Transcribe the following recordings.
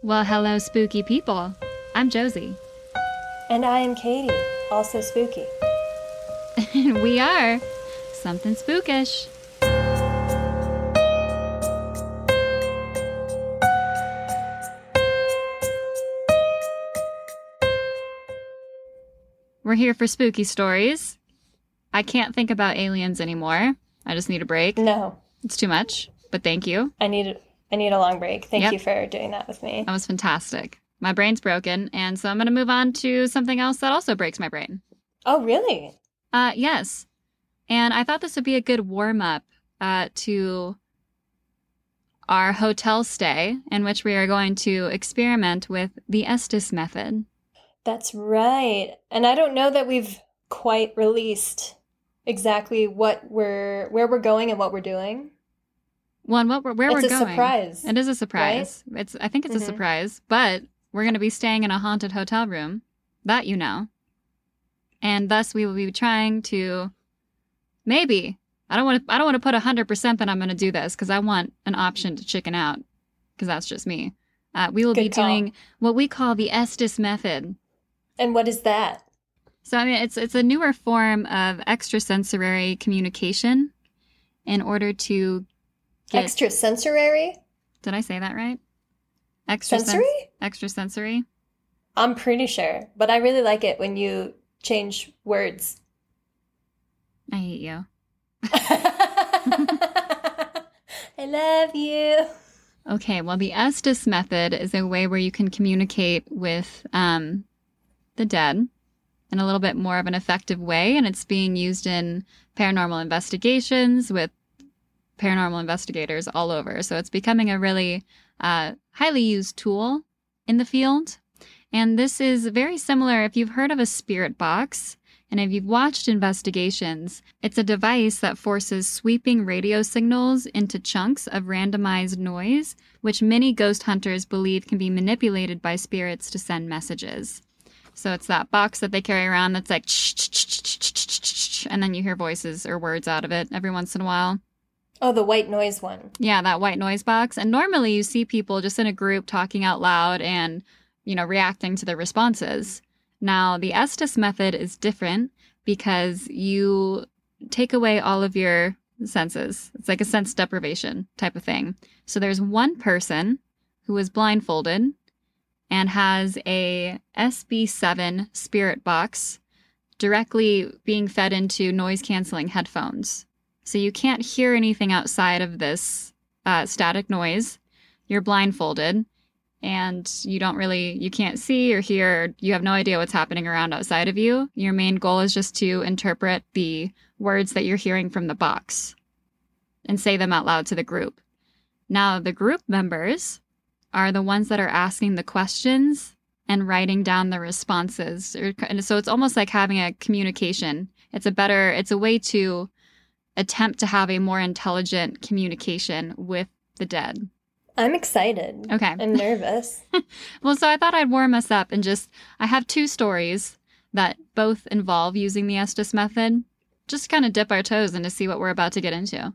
Well, hello, spooky people. I'm Josie. And I am Katie, also spooky. And we are something spookish. We're here for spooky stories. I can't think about aliens anymore. I just need a break. No. It's too much, but thank you. I need a long break. Thank you for doing that with me. That was fantastic. My brain's broken, and so I'm going to move on to something else that also breaks my brain. Oh, really? Yes. And I thought this would be a good warm-up to our hotel stay, in which we are going to experiment with the Estes Method. That's right. And I don't know that we've quite released exactly where we're going and what we're doing. Well, and where we're going. It's a surprise. It is a surprise. Right? I think it's a surprise, but we're going to be staying in a haunted hotel room, that you know. And thus we will be trying to maybe I don't want to put 100% that I'm going to do this because I want an option to chicken out because that's just me. We will be doing what we call the Estes Method. And what is that? So I mean it's a newer form of extrasensory communication in order to extrasensory? Did I say that right? Extrasensory? I'm pretty sure. But I really like it when you change words. I hate you. I love you. Okay, well, the Estes Method is a way where you can communicate with the dead in a little bit more of an effective way. And it's being used in paranormal investigations with paranormal investigators all over. So it's becoming a really highly used tool in the field. And this is very similar if you've heard of a spirit box and if you've watched investigations, it's a device that forces sweeping radio signals into chunks of randomized noise, which many ghost hunters believe can be manipulated by spirits to send messages. So it's that box that they carry around that's like, and then you hear voices or words out of it every once in a while. Oh, the white noise one. Yeah, that white noise box. And normally you see people just in a group talking out loud and, you know, reacting to their responses. Now, the Estes Method is different because you take away all of your senses. It's like a sense deprivation type of thing. So there's one person who is blindfolded and has a SB7 spirit box directly being fed into noise-canceling headphones. So you can't hear anything outside of this static noise. You're blindfolded and you can't see or hear. You have no idea what's happening around outside of you. Your main goal is just to interpret the words that you're hearing from the box and say them out loud to the group. Now, the group members are the ones that are asking the questions and writing down the responses. And so it's almost like having a communication. It's a way to attempt to have a more intelligent communication with the dead. I'm excited. Okay. I'm nervous. Well, so I thought I'd warm us up and I have two stories that both involve using the Estes Method. Just kind of dip our toes in to see what we're about to get into.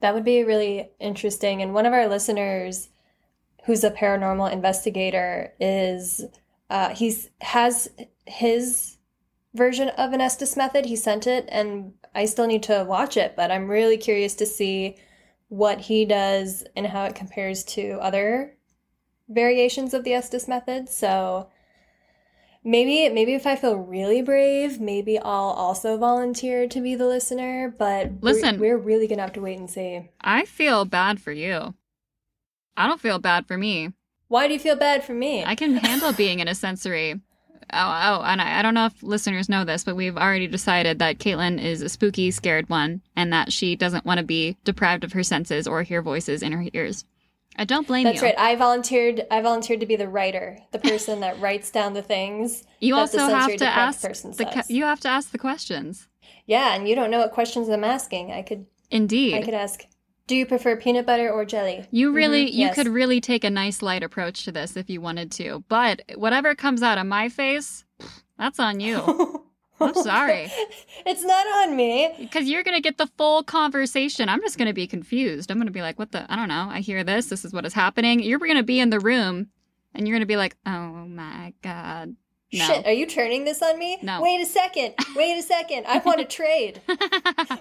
That would be really interesting. And one of our listeners who's a paranormal investigator is, has his version of an Estes Method. He sent it and I still need to watch it, but I'm really curious to see what he does and how it compares to other variations of the Estes Method. So maybe if I feel really brave, maybe I'll also volunteer to be the listener, but we're really going to have to wait and see. I feel bad for you. I don't feel bad for me. Why do you feel bad for me? I can handle being in a sensory... Oh, and I don't know if listeners know this, but we've already decided that Caitlin is a spooky, scared one, and that she doesn't want to be deprived of her senses or hear voices in her ears. I don't blame you. That's right. I volunteered to be the writer, the person that writes down the things. You also have to ask. You have to ask the questions. Yeah, and you don't know what questions I'm asking. I could ask. Do you prefer peanut butter or jelly? You could really take a nice light approach to this if you wanted to. But whatever comes out of my face, that's on you. I'm sorry. It's not on me. Because you're going to get the full conversation. I'm just going to be confused. I'm going to be like, what the? I don't know. I hear this. This is what is happening. You're going to be in the room and you're going to be like, oh, my God. No. Shit, are you turning this on me? No. Wait a second. Wait a second. I want to trade.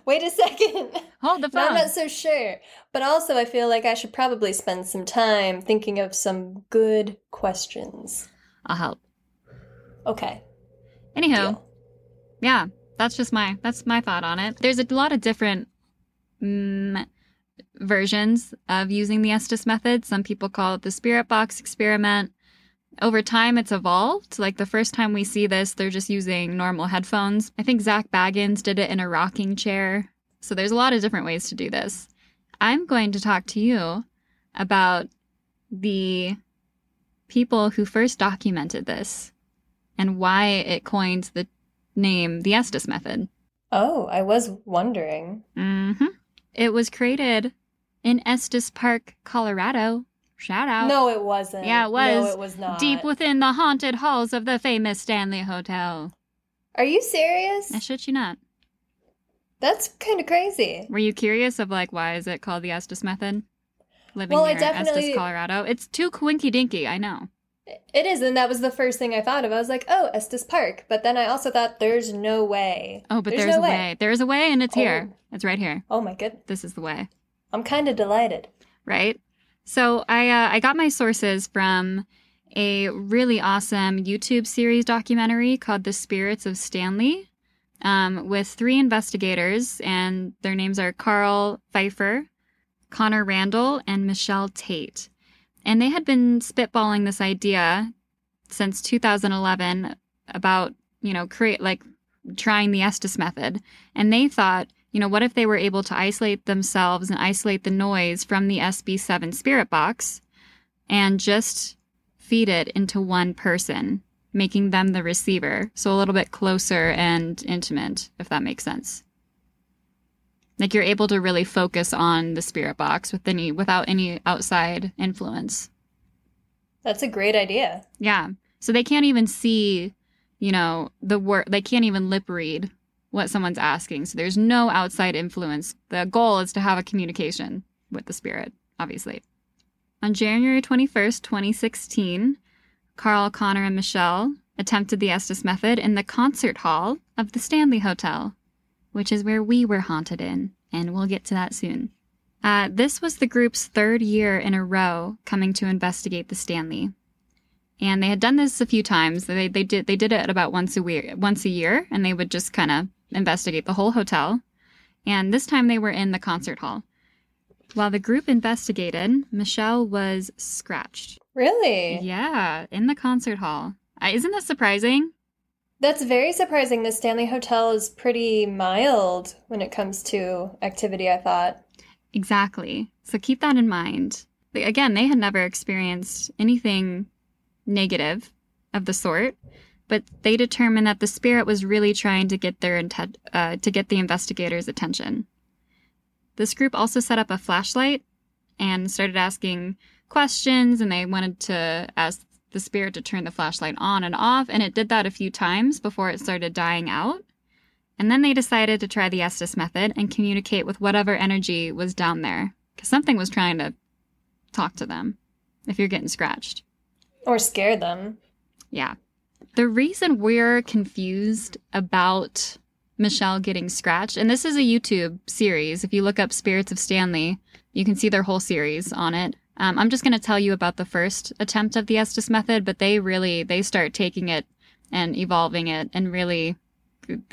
Wait a second. Hold the phone. No, I'm not so sure. But also, I feel like I should probably spend some time thinking of some good questions. I'll help. Okay. Anyhow, yeah, that's just my thought on it. There's a lot of different versions of using the Estes method. Some people call it the spirit box experiment. Over time, it's evolved. Like, the first time we see this, they're just using normal headphones. I think Zack Bagans did it in a rocking chair. So there's a lot of different ways to do this. I'm going to talk to you about the people who first documented this and why it coined the name the Estes Method. Oh, I was wondering. Mm-hmm. It was created in Estes Park, Colorado. Shout out. No, it wasn't. Yeah, it was. No, it was not. Deep within the haunted halls of the famous Stanley Hotel. Are you serious? I shit you not. That's kind of crazy. Were you curious of, like, why is it called the Estes Method? Living near Estes, Colorado. It's too coinky-dinky, I know. It is, and that was the first thing I thought of. I was like, oh, Estes Park. But then I also thought, there's no way. Oh, but there's no a way. There is a way, and it's here. It's right here. Oh, my goodness. This is the way. I'm kind of delighted. Right? So I got my sources from a really awesome YouTube series documentary called The Spirits of Stanley with 3 investigators, and their names are Carl Pfeiffer, Connor Randall, and Michelle Tate. And they had been spitballing this idea since 2011 about, trying the Estes method. And they thought, what if they were able to isolate themselves and isolate the noise from the SB7 spirit box and just feed it into one person, making them the receiver. So a little bit closer and intimate, if that makes sense. Like, you're able to really focus on the spirit box without any outside influence. That's a great idea. Yeah. So they can't even see, the word. They can't even lip read what someone's asking. So there's no outside influence. The goal is to have a communication with the spirit, obviously. On January 21st, 2016, Carl, Connor, and Michelle attempted the Estes method in the concert hall of the Stanley Hotel, which is where we were haunted in, and we'll get to that soon. This was the group's 3rd year in a row coming to investigate the Stanley. And they had done this a few times. They did it about once a year, and they would just kind of investigate the whole hotel. And this time they were in the concert hall. While the group investigated, Michelle was scratched. Really? Yeah, in the concert hall. Isn't that surprising? That's very surprising. The Stanley Hotel is pretty mild when it comes to activity, I thought. Exactly. So keep that in mind. Again, they had never experienced anything negative of the sort, but they determined that the spirit was really trying to get the investigators' attention. This group also set up a flashlight and started asking questions, and they wanted to ask the spirit to turn the flashlight on and off, and it did that a few times before it started dying out. And then they decided to try the Estes method and communicate with whatever energy was down there, because something was trying to talk to them if you're getting scratched. Or scare them. Yeah. The reason we're confused about Michelle getting scratched, and this is a YouTube series. If you look up Spirits of Stanley, you can see their whole series on it. I'm just going to tell you about the first attempt of the Estes method, but they start taking it and evolving it and really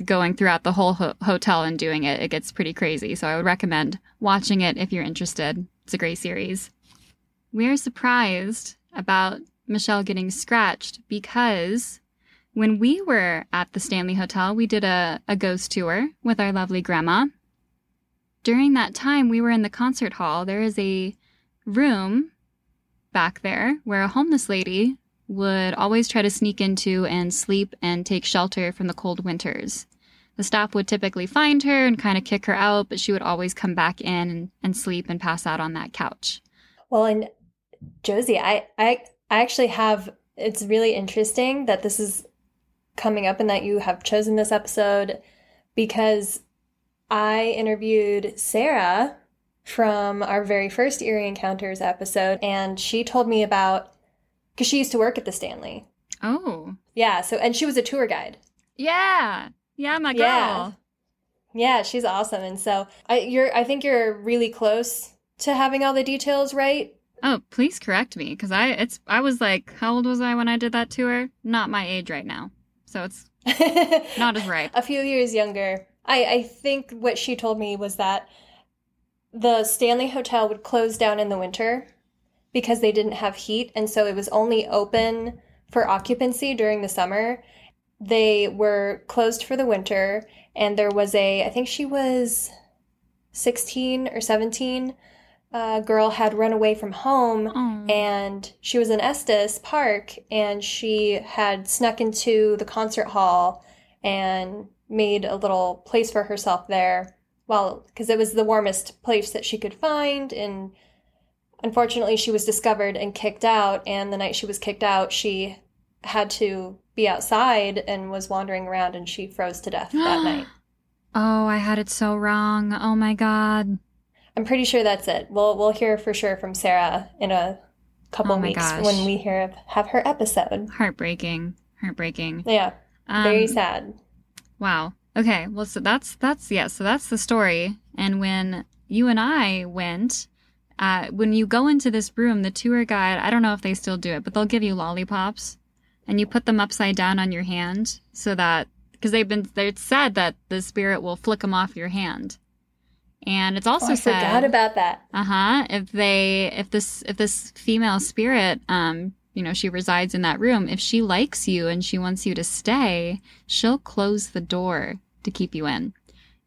going throughout the whole hotel and doing it. It gets pretty crazy. So I would recommend watching it if you're interested. It's a great series. We're surprised about Michelle getting scratched because when we were at the Stanley Hotel, we did a ghost tour with our lovely grandma. During that time we were in the concert hall, there is a room back there where a homeless lady would always try to sneak into and sleep and take shelter from the cold winters. The staff would typically find her and kind of kick her out, but she would always come back in and sleep and pass out on that couch. Well, and Josie, I actually have, it's really interesting that this is coming up and that you have chosen this episode, because I interviewed Sarah from our very first Eerie Encounters episode, and she told me about, because she used to work at the Stanley. Oh. Yeah, so, and she was a tour guide. Yeah. Yeah, my girl. Yeah. Yeah, she's awesome. And so I think you're really close to having all the details right. Oh, please correct me, because I was like, how old was I when I did that tour? Not my age right now, so it's not as right. A few years younger. I think what she told me was that the Stanley Hotel would close down in the winter because they didn't have heat, and so it was only open for occupancy during the summer. They were closed for the winter, and there was I think she was 16 or 17, a girl had run away from home, and she was in Estes Park, and she had snuck into the concert hall and made a little place for herself there. Well, because it was the warmest place that she could find, and unfortunately she was discovered and kicked out, and the night she was kicked out, she had to be outside and was wandering around, and she froze to death that night. Oh, I had it so wrong. Oh, my God. I'm pretty sure that's it. We'll hear for sure from Sarah in a couple weeks when we have her episode. Heartbreaking. Yeah, very sad. Wow. Okay, well, so that's the story. And when you and I went, when you go into this room, the tour guide, I don't know if they still do it, but they'll give you lollipops, and you put them upside down on your hand so that, because it's said that the spirit will flick them off your hand. And it's also said, I forgot about that. If this female spirit, she resides in that room, if she likes you and she wants you to stay, she'll close the door to keep you in.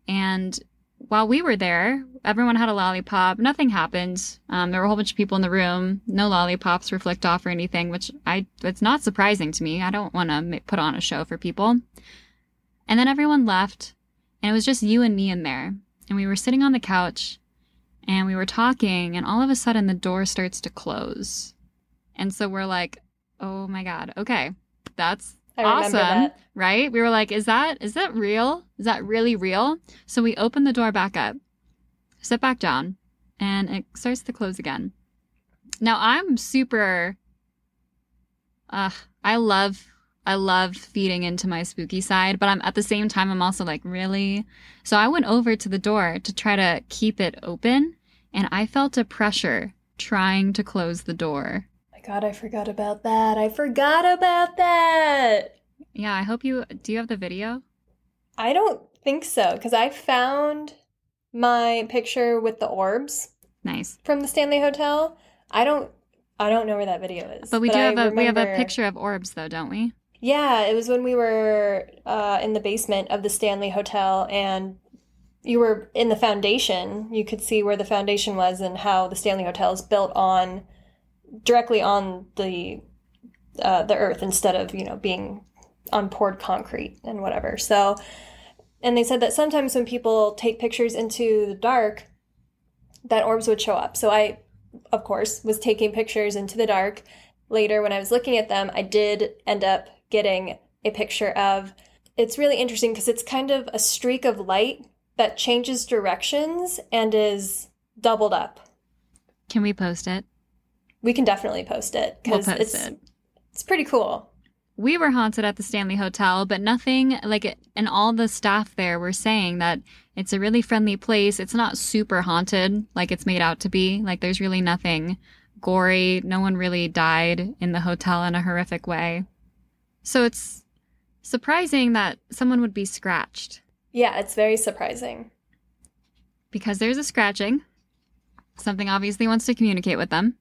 And while we were there, everyone had a lollipop. Nothing happened. There were a whole bunch of people in the room. No lollipops were flicked off or anything, which it's not surprising to me. I don't want to put on a show for people. And then everyone left, and it was just you and me in there. And we were sitting on the couch, and we were talking, and all of a sudden the door starts to close. And so we're like, oh my God, okay, that's awesome, that. Right? We were like, is that real? Is that really real? So we open the door back up, sit back down, and it starts to close again. Now I'm super, I love feeding into my spooky side, but I'm at the same time, I'm also like, really? So I went over to the door to try to keep it open, and I felt a pressure trying to close the door. Oh my God, I forgot about that. Yeah, I hope do you have the video? I don't think so, because I found my picture with the orbs. Nice. From the Stanley Hotel. I don't know where that video is. But we have a picture of orbs, though, don't we? Yeah, it was when we were in the basement of the Stanley Hotel, and you were in the foundation. You could see where the foundation was and how the Stanley Hotel is built on directly on the earth instead of, being on poured concrete and whatever. So, and they said that sometimes when people take pictures into the dark, that orbs would show up. So I, of course, was taking pictures into the dark. Later, when I was looking at them, I did end up getting a picture of, it's really interesting because it's kind of a streak of light that changes directions and is doubled up. Can we post it? We can definitely post it, because it's pretty cool. We were haunted at the Stanley Hotel, but nothing like it. And all the staff there were saying that it's a really friendly place. It's not super haunted like it's made out to be. Like, there's really nothing gory. No one really died in the hotel in a horrific way. So it's surprising that someone would be scratched. Yeah, it's very surprising. Because there's a scratching. Something obviously wants to communicate with them.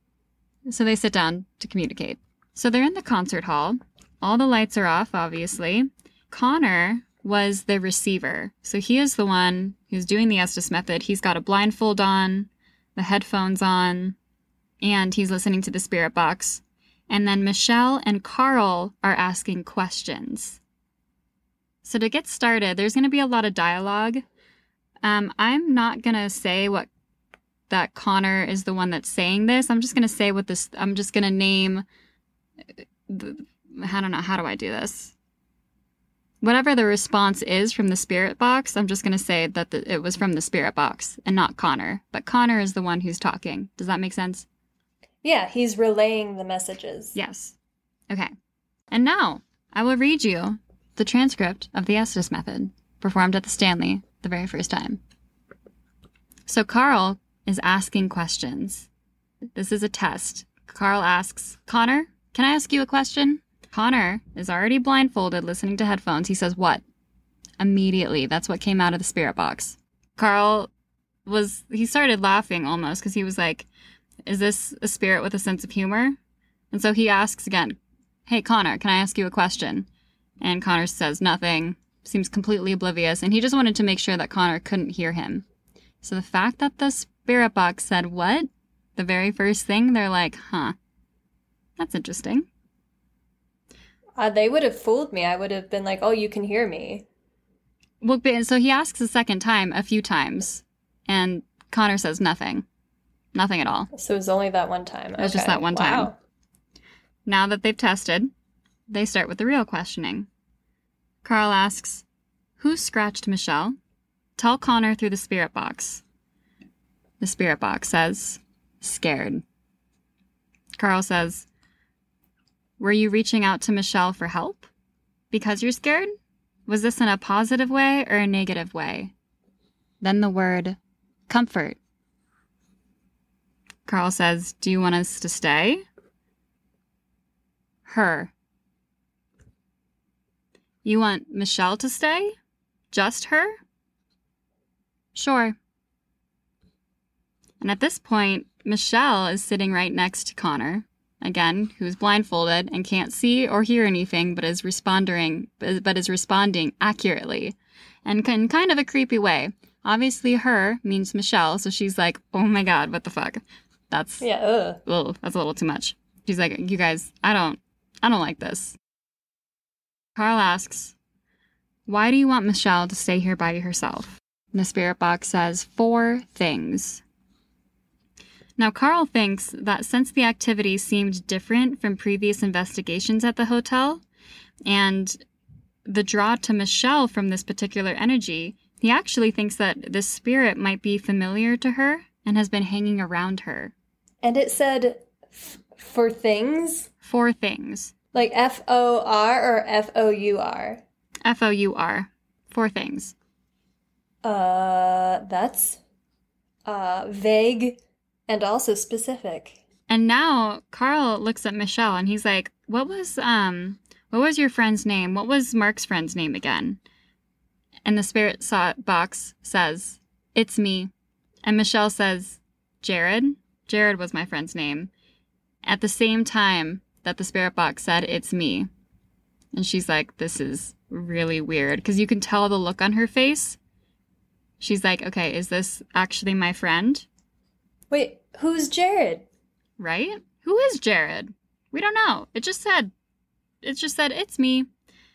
So they sit down to communicate. So they're in the concert hall. All the lights are off, obviously. Connor was the receiver. So he is the one who's doing the Estes method. He's got a blindfold on, the headphones on, and he's listening to the spirit box. And then Michelle and Carl are asking questions. So to get started, there's going to be a lot of dialogue. I'm not going to say that Connor is the one that's saying this. I'm just going to say I'm just going to name... I don't know. How do I do this? Whatever the response is from the spirit box, I'm just going to say that it was from the spirit box and not Connor. But Connor is the one who's talking. Does that make sense? Yeah, he's relaying the messages. Yes. Okay. And now I will read you the transcript of the Estes Method performed at the Stanley the very first time. So Carl is asking questions. This is a test. Carl asks, Connor, can I ask you a question? Connor is already blindfolded, listening to headphones. He says, what? Immediately. That's what came out of the spirit box. Carl he started laughing almost because he was like, is this a spirit with a sense of humor? And so he asks again, hey, Connor, can I ask you a question? And Connor says nothing, seems completely oblivious, and he just wanted to make sure that Connor couldn't hear him. So the fact that the spirit box said, what? The very first thing, they're like, huh, that's interesting. They would have fooled me. I would have been like, oh, you can hear me. Well, so he asks a second time, a few times, and Connor says nothing. Nothing at all. So it was only that one time. It was just that one time. Wow. Now that they've tested, they start with the real questioning. Carl asks, who scratched Michelle? Tell Connor through the spirit box. The spirit box says, scared. Carl says, were you reaching out to Michelle for help? Because you're scared? Was this in a positive way or a negative way? Then the word, comfort. Carl says, do you want us to stay? Her. You want Michelle to stay? Just her? Sure. And at this point, Michelle is sitting right next to Connor, again, who's blindfolded and can't see or hear anything, but is responding accurately and in kind of a creepy way. Obviously, her means Michelle, so she's like, oh my God, what the fuck? That's a little too much. She's like, you guys, I don't like this. Carl asks, why do you want Michelle to stay here by herself? And the spirit box says 4 things. Now, Carl thinks that since the activity seemed different from previous investigations at the hotel and the draw to Michelle from this particular energy, he actually thinks that this spirit might be familiar to her and has been hanging around her. And it said 4 things? 4 things. Like F-O-R or F-O-U-R? F-O-U-R. 4 things. That's vague. And also specific. And now Carl looks at Michelle and he's like, what was your friend's name? What was Mark's friend's name again? And the spirit box says, it's me. And Michelle says, Jared. Jared was my friend's name. At the same time that the spirit box said, it's me. And she's like, this is really weird. Because you can tell the look on her face. She's like, okay, is this actually my friend? Wait. Who's Jared? Right? Who is Jared? We don't know. It just said, it's me.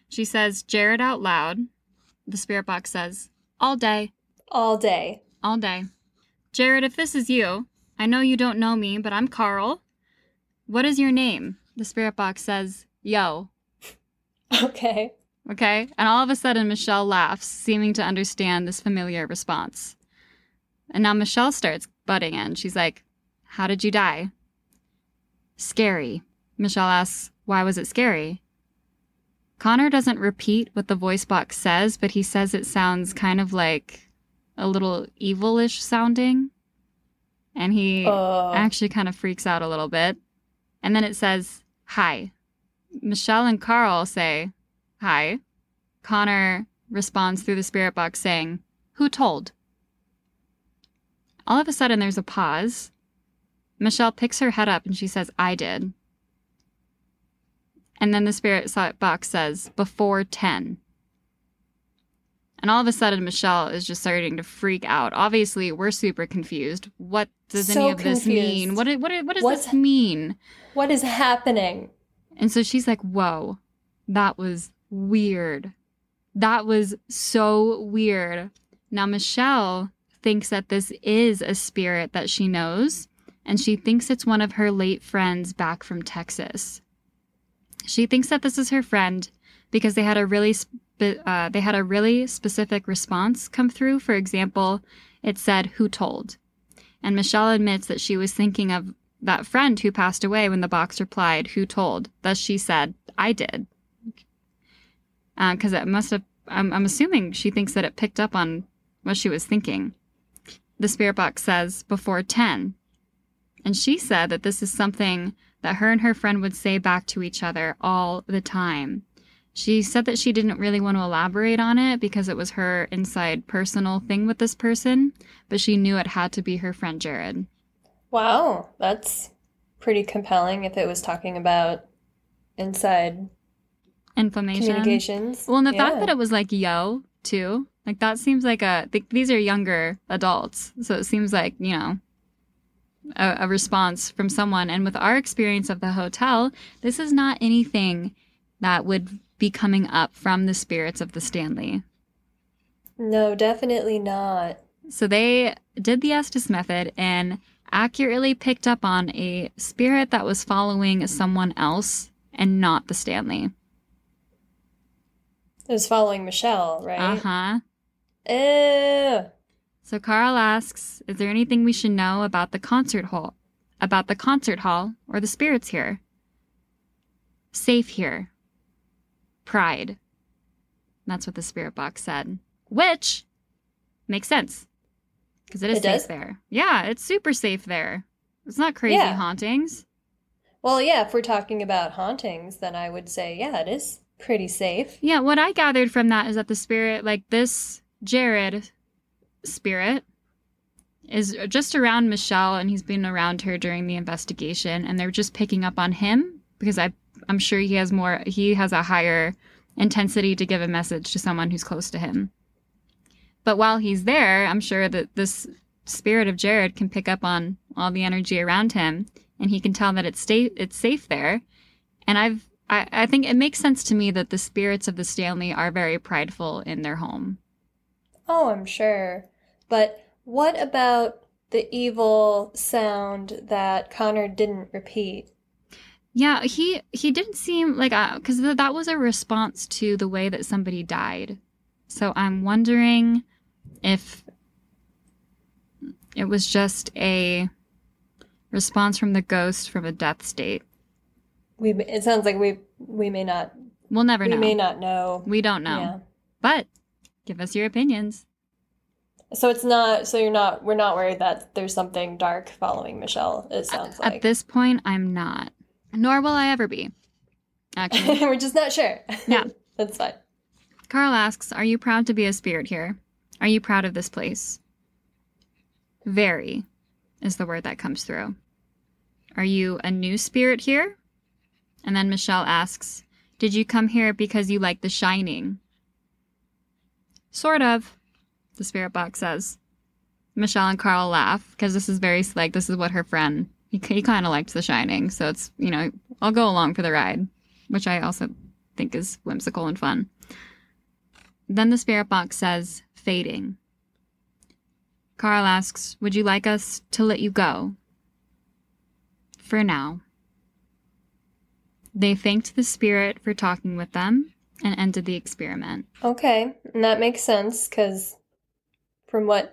She says, Jared out loud. The spirit box says, all day. All day. All day. Jared, if this is you, I know you don't know me, but I'm Carl. What is your name? The spirit box says, yo. Okay. Okay. And all of a sudden, Michelle laughs, seeming to understand this familiar response. And now Michelle starts butting in. She's like, how did you die? Scary. Michelle asks, why was it scary? Connor doesn't repeat what the voice box says, but he says it sounds kind of like a little evilish sounding. And he actually kind of freaks out a little bit. And then it says, hi. Michelle and Carl say, hi. Connor responds through the spirit box saying, who told? All of a sudden, there's a pause. Michelle picks her head up and she says, I did. And then the spirit box says, before 10. And all of a sudden, Michelle is just starting to freak out. Obviously, we're super confused. What does any of this mean? What does this mean? What is happening? And so she's like, whoa, that was weird. That was so weird. Now, Michelle thinks that this is a spirit that she knows, and she thinks it's one of her late friends back from Texas. She thinks that this is her friend because they had a really but they had a really specific response come through. For example, it said, "Who told?" And Michelle admits that she was thinking of that friend who passed away when the box replied, "Who told?" Thus she said, "I did." Because it must have, I'm assuming she thinks that it picked up on what she was thinking. The spirit box says, "Before 10." And she said that this is something that her and her friend would say back to each other all the time. She said that she didn't really want to elaborate on it because it was her inside personal thing with this person, but she knew it had to be her friend Jared. Wow, that's pretty compelling if it was talking about inside information communications. Well, and the fact that it was like yo too, like that seems like these are younger adults, so it seems like, you know, a response from someone. And with our experience of the hotel, this is not anything that would be coming up from the spirits of the Stanley. No, definitely not. So they did the Estes method and accurately picked up on a spirit that was following someone else and not the Stanley. It was following Michelle, right? Uh-huh. Ew. So Carl asks, is there anything we should know about the concert hall? About the concert hall or the spirits here? Safe here. Pride. That's what the spirit box said. Which makes sense. Because it is safe there. Yeah, it's super safe there. It's not crazy hauntings. Well, yeah, if we're talking about hauntings, then I would say, yeah, it is pretty safe. Yeah, what I gathered from that is that the spirit, like this Jared spirit, is just around Michelle, and he's been around her during the investigation, and they're just picking up on him because I'm sure he has more. He has a higher intensity to give a message to someone who's close to him. But while he's there, I'm sure that this spirit of Jared can pick up on all the energy around him, and he can tell that it's safe there. And I think it makes sense to me that the spirits of the Stanley are very prideful in their home. Oh, I'm sure. But what about the evil sound that Connor didn't repeat? Yeah, he didn't seem like, because that was a response to the way that somebody died. So I'm wondering if it was just a response from the ghost from a death state. It sounds like we may not. We'll never know. We may not know. We don't know. Yeah. But give us your opinions. So it's not. So you're not. We're not worried that there's something dark following Michelle. It sounds like at this point I'm not. Nor will I ever be. Actually. We're just not sure. Yeah. That's fine. Carl asks, are you proud to be a spirit here? Are you proud of this place? Very is the word that comes through. Are you a new spirit here? And then Michelle asks, did you come here because you like The Shining? Sort of, the spirit box says. Michelle and Carl laugh because this is very slick. This is what her friend... He kind of liked The Shining, so it's, you know, I'll go along for the ride, which I also think is whimsical and fun. Then the spirit box says, fading. Carl asks, would you like us to let you go? For now. They thanked the spirit for talking with them and ended the experiment. Okay, and that makes sense, because from what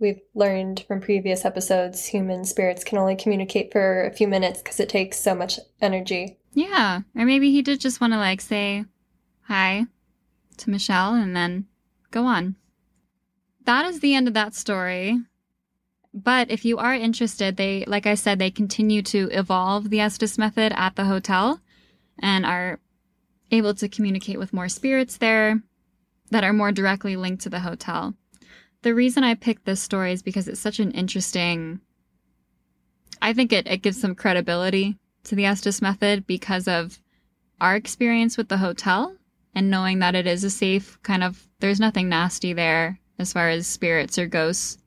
we've learned from previous episodes, human spirits can only communicate for a few minutes because it takes so much energy. Yeah. Or maybe he did just want to, like, say hi to Michelle and then go on. That is the end of that story. But if you are interested, they, like I said, they continue to evolve the Estes method at the hotel and are able to communicate with more spirits there that are more directly linked to the hotel. The reason I picked this story is because it's such an interesting... I think it gives some credibility to the Estes method because of our experience with the hotel and knowing that it is a safe kind of... There's nothing nasty there as far as spirits or ghosts,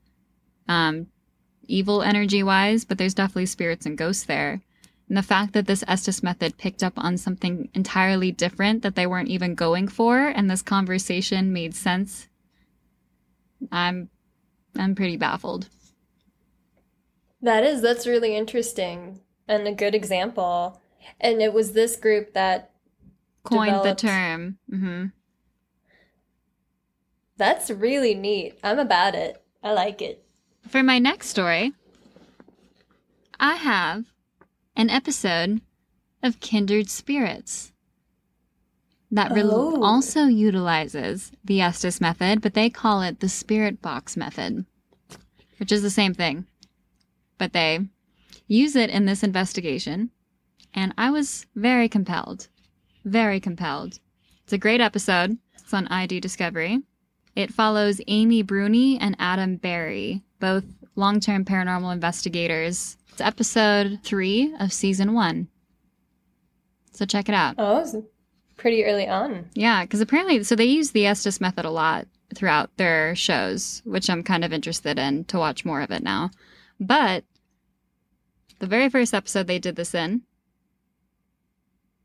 evil energy-wise, but there's definitely spirits and ghosts there. And the fact that this Estes method picked up on something entirely different that they weren't even going for, and this conversation made sense... I'm pretty baffled. That's really interesting and a good example. And it was this group that coined the term. Mm-hmm. That's really neat. I'm about it. I like it. For my next story, I have an episode of Kindred Spirits that also utilizes the Estes method, but they call it the spirit box method, which is the same thing. But they use it in this investigation, and I was very compelled. Very compelled. It's a great episode. It's on ID Discovery. It follows Amy Bruni and Adam Berry, both long-term paranormal investigators. It's episode 3 of season 1. So check it out. Oh, it's pretty early on. Yeah, because apparently, so they use the Estes method a lot throughout their shows, which I'm kind of interested in to watch more of it now. But the very first episode they did this in,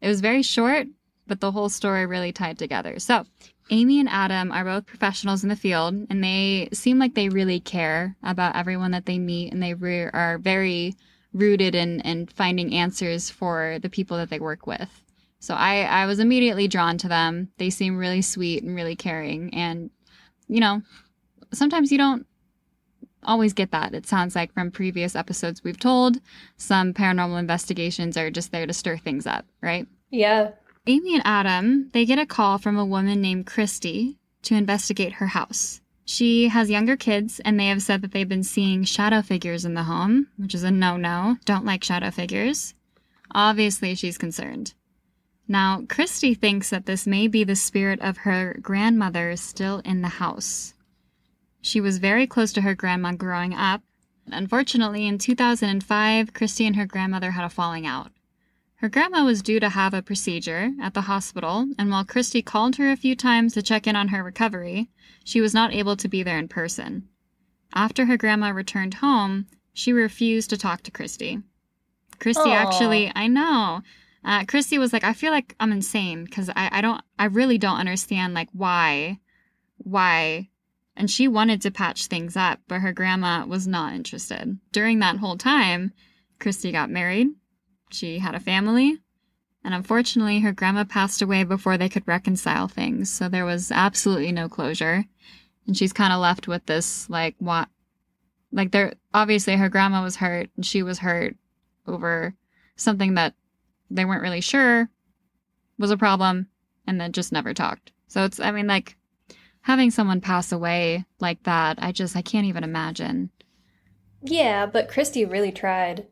it was very short, but the whole story really tied together. So Amy and Adam are both professionals in the field, and they seem like they really care about everyone that they meet, and they are very rooted in finding answers for the people that they work with. So I was immediately drawn to them. They seem really sweet and really caring. And, you know, sometimes you don't always get that. It sounds like from previous episodes we've told, some paranormal investigations are just there to stir things up, right? Yeah. Amy and Adam, they get a call from a woman named Christy to investigate her house. She has younger kids, and they have said that they've been seeing shadow figures in the home, which is a no-no. Don't like shadow figures. Obviously, she's concerned. Now, Christy thinks that this may be the spirit of her grandmother still in the house. She was very close to her grandma growing up. Unfortunately, in 2005, Christy and her grandmother had a falling out. Her grandma was due to have a procedure at the hospital, and while Christy called her a few times to check in on her recovery, she was not able to be there in person. After her grandma returned home, she refused to talk to Christy. Christy actually, I know. Christy was like, I feel like I'm insane because I really don't understand, like, why. And she wanted to patch things up, but her grandma was not interested. During that whole time, Christy got married. She had a family, and unfortunately, her grandma passed away before they could reconcile things, so there was absolutely no closure, and she's kind of left with this, like, what? Like, there, obviously, her grandma was hurt, and she was hurt over something that they weren't really sure was a problem, and then just never talked. So it's, I mean, like, having someone pass away like that, I can't even imagine. Yeah, but Christy really tried.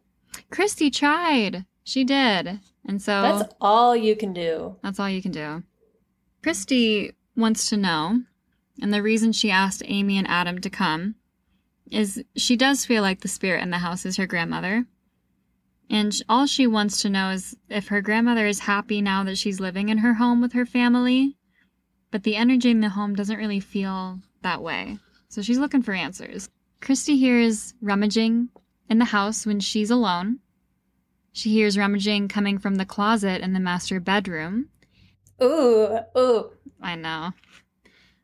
Christy tried. She did. And so that's all you can do. That's all you can do. Christy wants to know, and the reason she asked Amy and Adam to come is she does feel like the spirit in the house is her grandmother. And all she wants to know is if her grandmother is happy now that she's living in her home with her family, but the energy in the home doesn't really feel that way. So she's looking for answers. Christy here is rummaging in the house when she's alone. She hears rummaging coming from the closet in the master bedroom. Ooh. I know.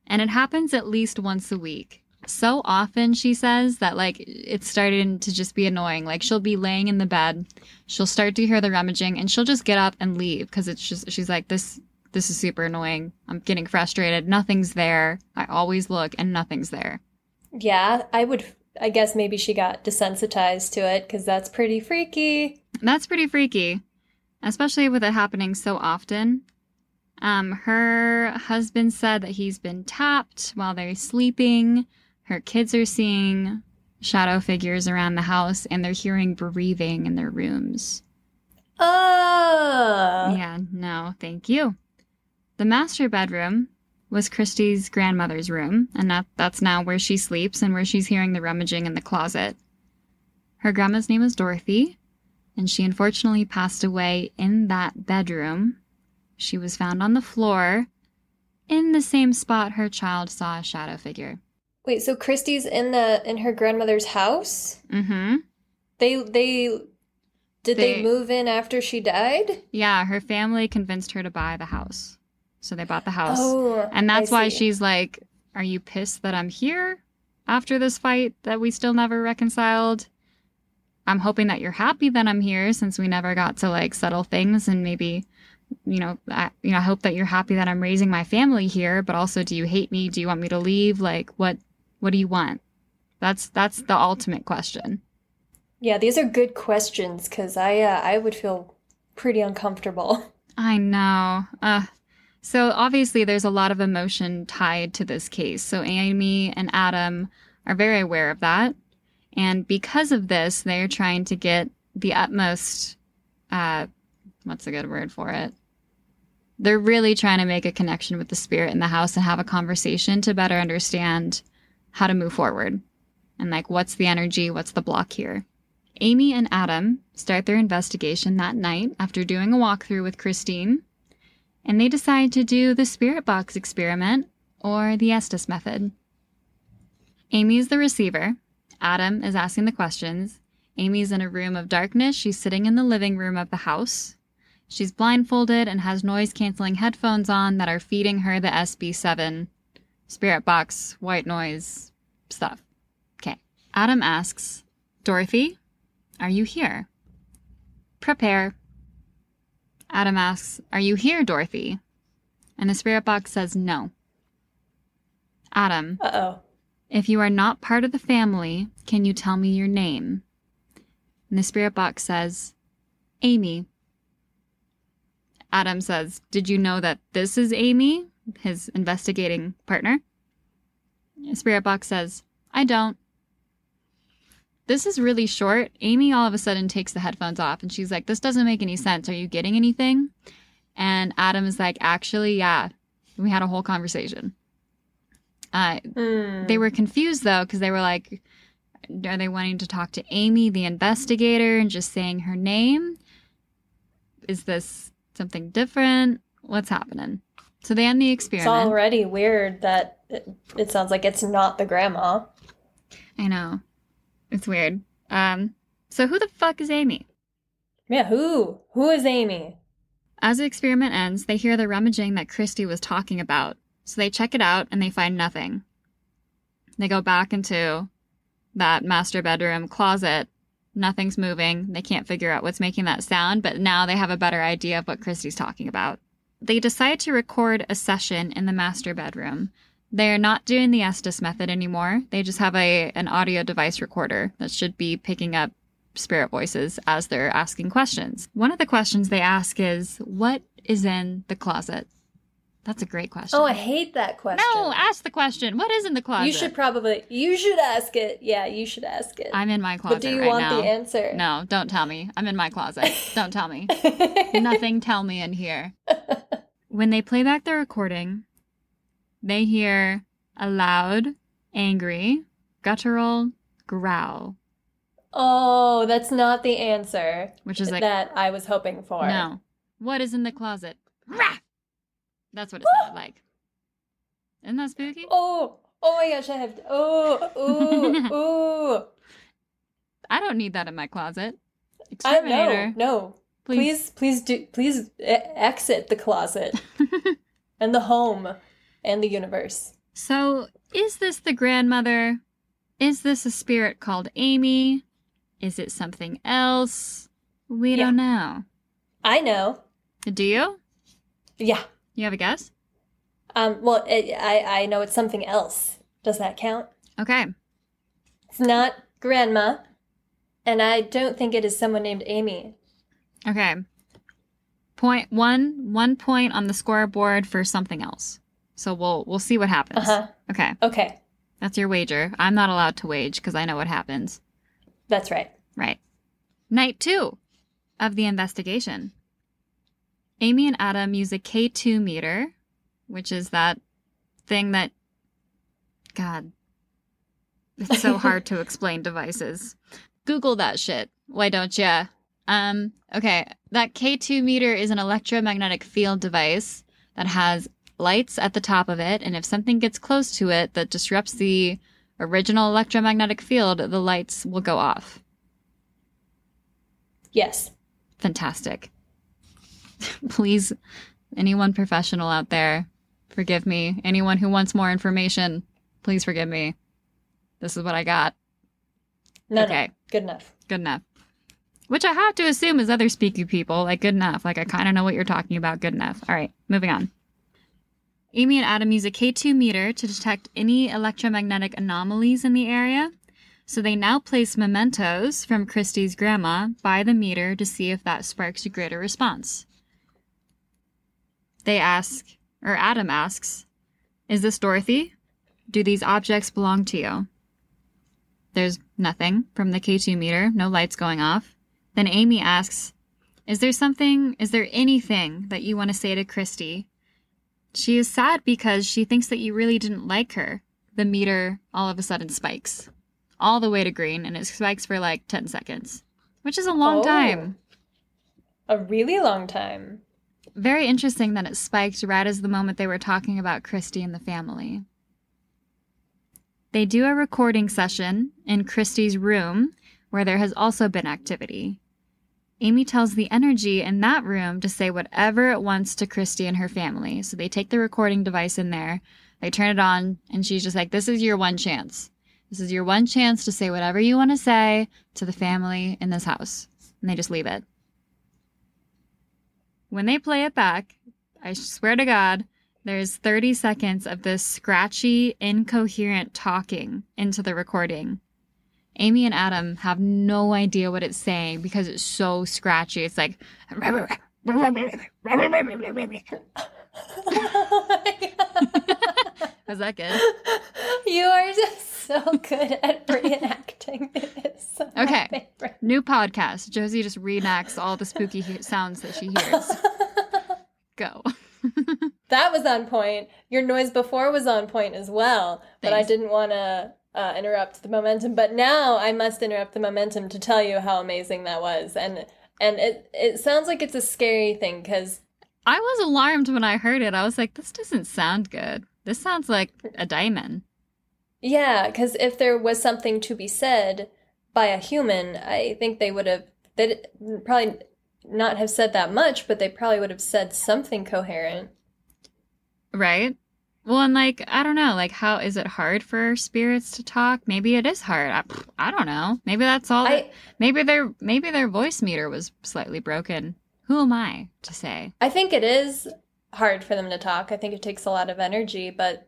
And it happens at least once a week. So often, she says, that, like, it's starting to just be annoying. Like, she'll be laying in the bed, she'll start to hear the rummaging, and she'll just get up and leave because it's just, she's like, this is super annoying. I'm getting frustrated. Nothing's there. I always look and nothing's there. Yeah, I guess maybe she got desensitized to it because that's pretty freaky. That's pretty freaky, especially with it happening so often. Her husband said that he's been tapped while they're sleeping. Her kids are seeing shadow figures around the house, and they're hearing breathing in their rooms. Oh! Yeah, no, thank you. The master bedroom was Christy's grandmother's room, and that's now where she sleeps and where she's hearing the rummaging in the closet. Her grandma's name was Dorothy, and she unfortunately passed away in that bedroom. She was found on the floor in the same spot her child saw a shadow figure. Wait, so Christy's in her grandmother's house? Mm-hmm. They move in after she died? Yeah, her family convinced her to buy the house. So they bought the house. Oh, and that's why she's like, are you pissed that I'm here after this fight that we still never reconciled? I'm hoping that you're happy that I'm here since we never got to, like, settle things and maybe I hope that you're happy that I'm raising my family here, but also, do you hate me? Do you want me to leave? Like, what do you want? That's the ultimate question. Yeah, these are good questions, because I would feel pretty uncomfortable. I know. So obviously there's a lot of emotion tied to this case. So Amy and Adam are very aware of that. And because of this, they're trying to get the utmost, what's a good word for it? They're really trying to make a connection with the spirit in the house and have a conversation to better understand how to move forward. And like, what's the energy? What's the block here? Amy and Adam start their investigation that night after doing a walkthrough with Christine. And they decide to do the spirit box experiment, or the Estes method. Amy is the receiver. Adam is asking the questions. Amy's in a room of darkness. She's sitting in the living room of the house. She's blindfolded and has noise-canceling headphones on that are feeding her the SB7 spirit box, white noise stuff. Okay. Adam asks, Dorothy, are you here? Prepare. Adam asks, are you here, Dorothy? And the spirit box says no. Adam, uh-oh. If you are not part of the family, can you tell me your name? And the spirit box says, Amy. Adam says, did you know that this is Amy, his investigating partner? The spirit box says, I don't. This is really short. Amy all of a sudden takes the headphones off and she's like, this doesn't make any sense. Are you getting anything? And Adam is like, actually, yeah. We had a whole conversation. They were confused, though, because they were like, are they wanting to talk to Amy, the investigator, and just saying her name? Is this something different? What's happening? So they end the experiment. It's already weird that it sounds like it's not the grandma. I know. It's weird. So who the fuck is Amy? Yeah, who? Who is Amy? As the experiment ends, they hear the rummaging that Christy was talking about. So they check it out, and they find nothing. They go back into that master bedroom closet. Nothing's moving. They can't figure out what's making that sound, but now they have a better idea of what Christy's talking about. They decide to record a session in the master bedroom. They're not doing the Estes method anymore. They just have an audio device recorder that should be picking up spirit voices as they're asking questions. One of the questions they ask is, what is in the closet? That's a great question. Oh, I hate that question. No, ask the question. What is in the closet? You should ask it. Yeah, you should ask it. I'm in my closet right now. But do you want the answer? No, don't tell me. I'm in my closet. Don't tell me. Nothing tell me in here. When they play back the recording, they hear a loud, angry, guttural growl. Oh, that's not the answer. Which is like that I was hoping for. No. What is in the closet? Rah! That's what it sounded like. Isn't that spooky? Oh my gosh, I have to. Oh. I don't need that in my closet. Exterminator. No. Please exit the closet and the home. And the universe. So, is this the grandmother? Is this a spirit called Amy? Is it something else? We don't know. I know. Do you? Yeah. You have a guess? Well, I know it's something else. Does that count? Okay. It's not grandma, and I don't think it is someone named Amy. Okay. One point on the scoreboard for something else. So we'll see what happens. Uh-huh. Okay. That's your wager. I'm not allowed to wager because I know what happens. That's right. Right. Night 2 of the investigation. Amy and Adam use a K2 meter, which is that thing that... God. It's so hard to explain devices. Google that shit. Why don't ya? Okay. That K2 meter is an electromagnetic field device that has lights at the top of it, and if something gets close to it that disrupts the original electromagnetic field, the lights will go off. Yes. Fantastic. Please, anyone professional out there, forgive me. Anyone who wants more information, please forgive me. This is what I got. No, okay. No. Good enough. which I have to assume is other spooky people. Like, good enough. Like, I kind of know what you're talking about. Good enough. All right, moving on. Amy and Adam use a K2 meter to detect any electromagnetic anomalies in the area. So they now place mementos from Christy's grandma by the meter to see if that sparks a greater response. They ask, or Adam asks, "Is this Dorothy? Do these objects belong to you?" There's nothing from the K2 meter, no lights going off. Then Amy asks, Is there anything that you want to say to Christy? She is sad because she thinks that you really didn't like her. The meter all of a sudden spikes all the way to green, and it spikes for like 10 seconds, which is a long time. A really long time. Very interesting that it spiked right as the moment they were talking about Christy and the family. They do a recording session in Christy's room where there has also been activity. Amy tells the energy in that room to say whatever it wants to Christy and her family. So they take the recording device in there, they turn it on, and she's just like, this is your one chance. This is your one chance to say whatever you want to say to the family in this house. And they just leave it. When they play it back, I swear to God, there's 30 seconds of this scratchy, incoherent talking into the recording. Amy and Adam have no idea what it's saying because it's so scratchy. It's like... Was that good? You are just so good at reenacting this. Okay. New podcast. Josie just reenacts all the spooky sounds that she hears. Go. That was on point. Your noise before was on point as well. Thanks. But I didn't want to interrupt the momentum. But now I must interrupt the momentum to tell you how amazing that was. And it sounds like it's a scary thing because... I was alarmed when I heard it. I was like, this doesn't sound good. This sounds like a diamond. Yeah, because if there was something to be said by a human, I think they would have... They'd probably not have said that much, but they probably would have said something coherent. Right? Well, and like, I don't know, like, how is it hard for spirits to talk? Maybe it is hard. I don't know. Maybe that's all. Maybe their voice meter was slightly broken. Who am I to say? I think it is hard for them to talk. I think it takes a lot of energy, but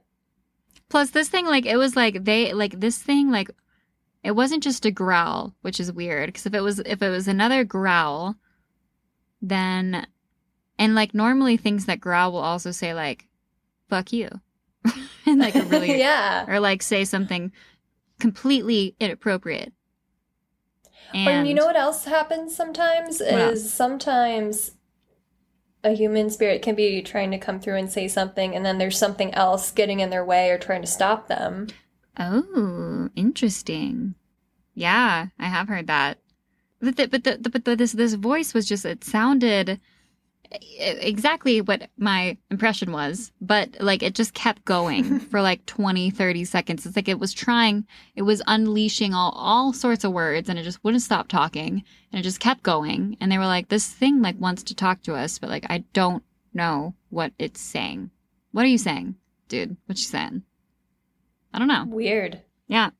plus this thing, like, it was like they, like, this thing, like, it wasn't just a growl, which is weird because if it was another growl, then, and like normally things that growl will also say like, fuck you. And like a really yeah, or like say something completely inappropriate. And you know what else happens sometimes is sometimes a human spirit can be trying to come through and say something, and then there's something else getting in their way or trying to stop them. Oh, interesting. Yeah, I have heard that. But this voice was just, it sounded exactly what my impression was, but like it just kept going for like 20-30 seconds. It's like it was trying, it was unleashing all sorts of words, and it just wouldn't stop talking, and it just kept going. And they were like, this thing like wants to talk to us, but like I don't know what it's saying. What are you saying, dude? What you saying? I don't know. Weird. Yeah.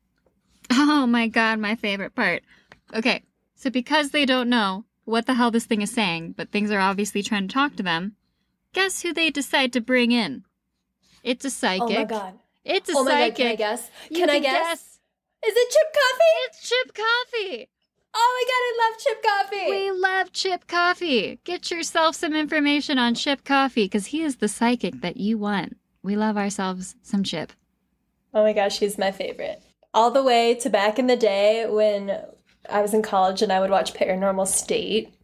Oh my God, my favorite part. Okay, so because they don't know what the hell this thing is saying, but things are obviously trying to talk to them, guess who they decide to bring in? It's a psychic. Oh my God. It's a psychic. God, can I guess? Can I guess? Is it Chip Coffey? It's Chip Coffee. Oh my God, I love Chip Coffee. We love Chip Coffee. Get yourself some information on Chip Coffee because he is the psychic that you want. We love ourselves some Chip. Oh my gosh, he's my favorite. All the way to back in the day when I was in college and I would watch Paranormal State.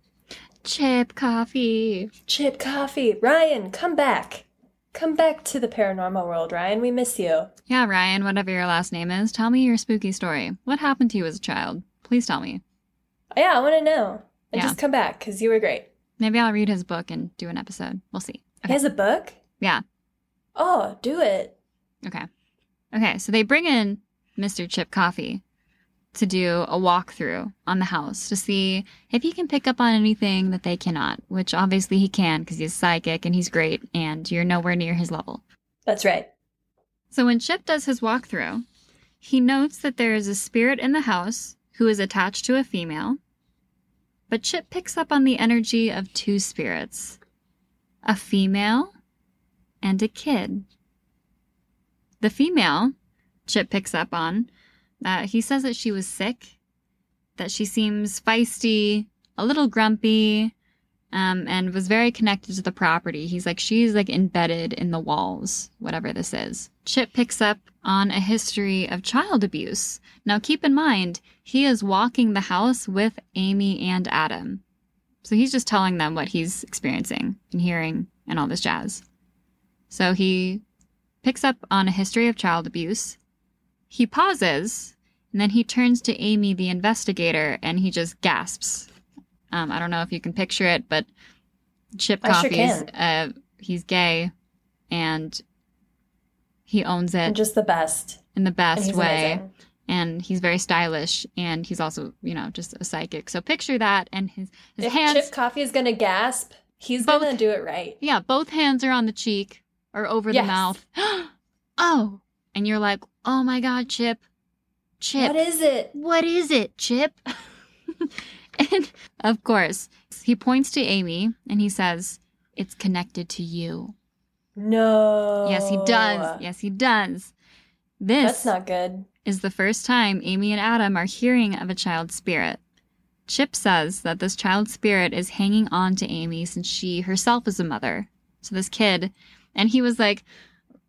Chip Coffee. Chip Coffee. Ryan, come back. Come back to the paranormal world, Ryan. We miss you. Yeah, Ryan, whatever your last name is, tell me your spooky story. What happened to you as a child? Please tell me. Yeah, I want to know. And just come back, because you were great. Maybe I'll read his book and do an episode. We'll see. Okay. He has a book? Yeah. Oh, do it. Okay. Okay, so they bring in Mr. Chip Coffee to do a walkthrough on the house to see if he can pick up on anything that they cannot, which obviously he can because he's psychic and he's great and you're nowhere near his level. That's right. So when Chip does his walkthrough, he notes that there is a spirit in the house who is attached to a female. but Chip picks up on the energy of two spirits, a female and a kid. The female, Chip picks up on, he says that she was sick, that she seems feisty, a little grumpy, and was very connected to the property. He's like, she's like embedded in the walls, whatever this is. Chip picks up on a history of child abuse. Now keep in mind, he is walking the house with Amy and Adam. So he's just telling them what he's experiencing and hearing and all this jazz. So he picks up on a history of child abuse. He pauses, and then he turns to Amy, the investigator, and he just gasps. I don't know if you can picture it, but Chip Coffey's, sure he's gay, and he owns it. And just the best. In the best way. Amazing. And he's very stylish, and he's also, you know, just a psychic. So picture that, and his if hands... If Chip Coffey is going to gasp, he's going to do it right. Yeah, both hands are on the cheek, or over the mouth. Oh! And you're like, oh my God, Chip. What is it, Chip? And, of course, he points to Amy and he says, it's connected to you. No. Yes, he does. That's not good. Is the first time Amy and Adam are hearing of a child spirit. Chip says that this child spirit is hanging on to Amy since she herself is a mother. So this kid, and he was like,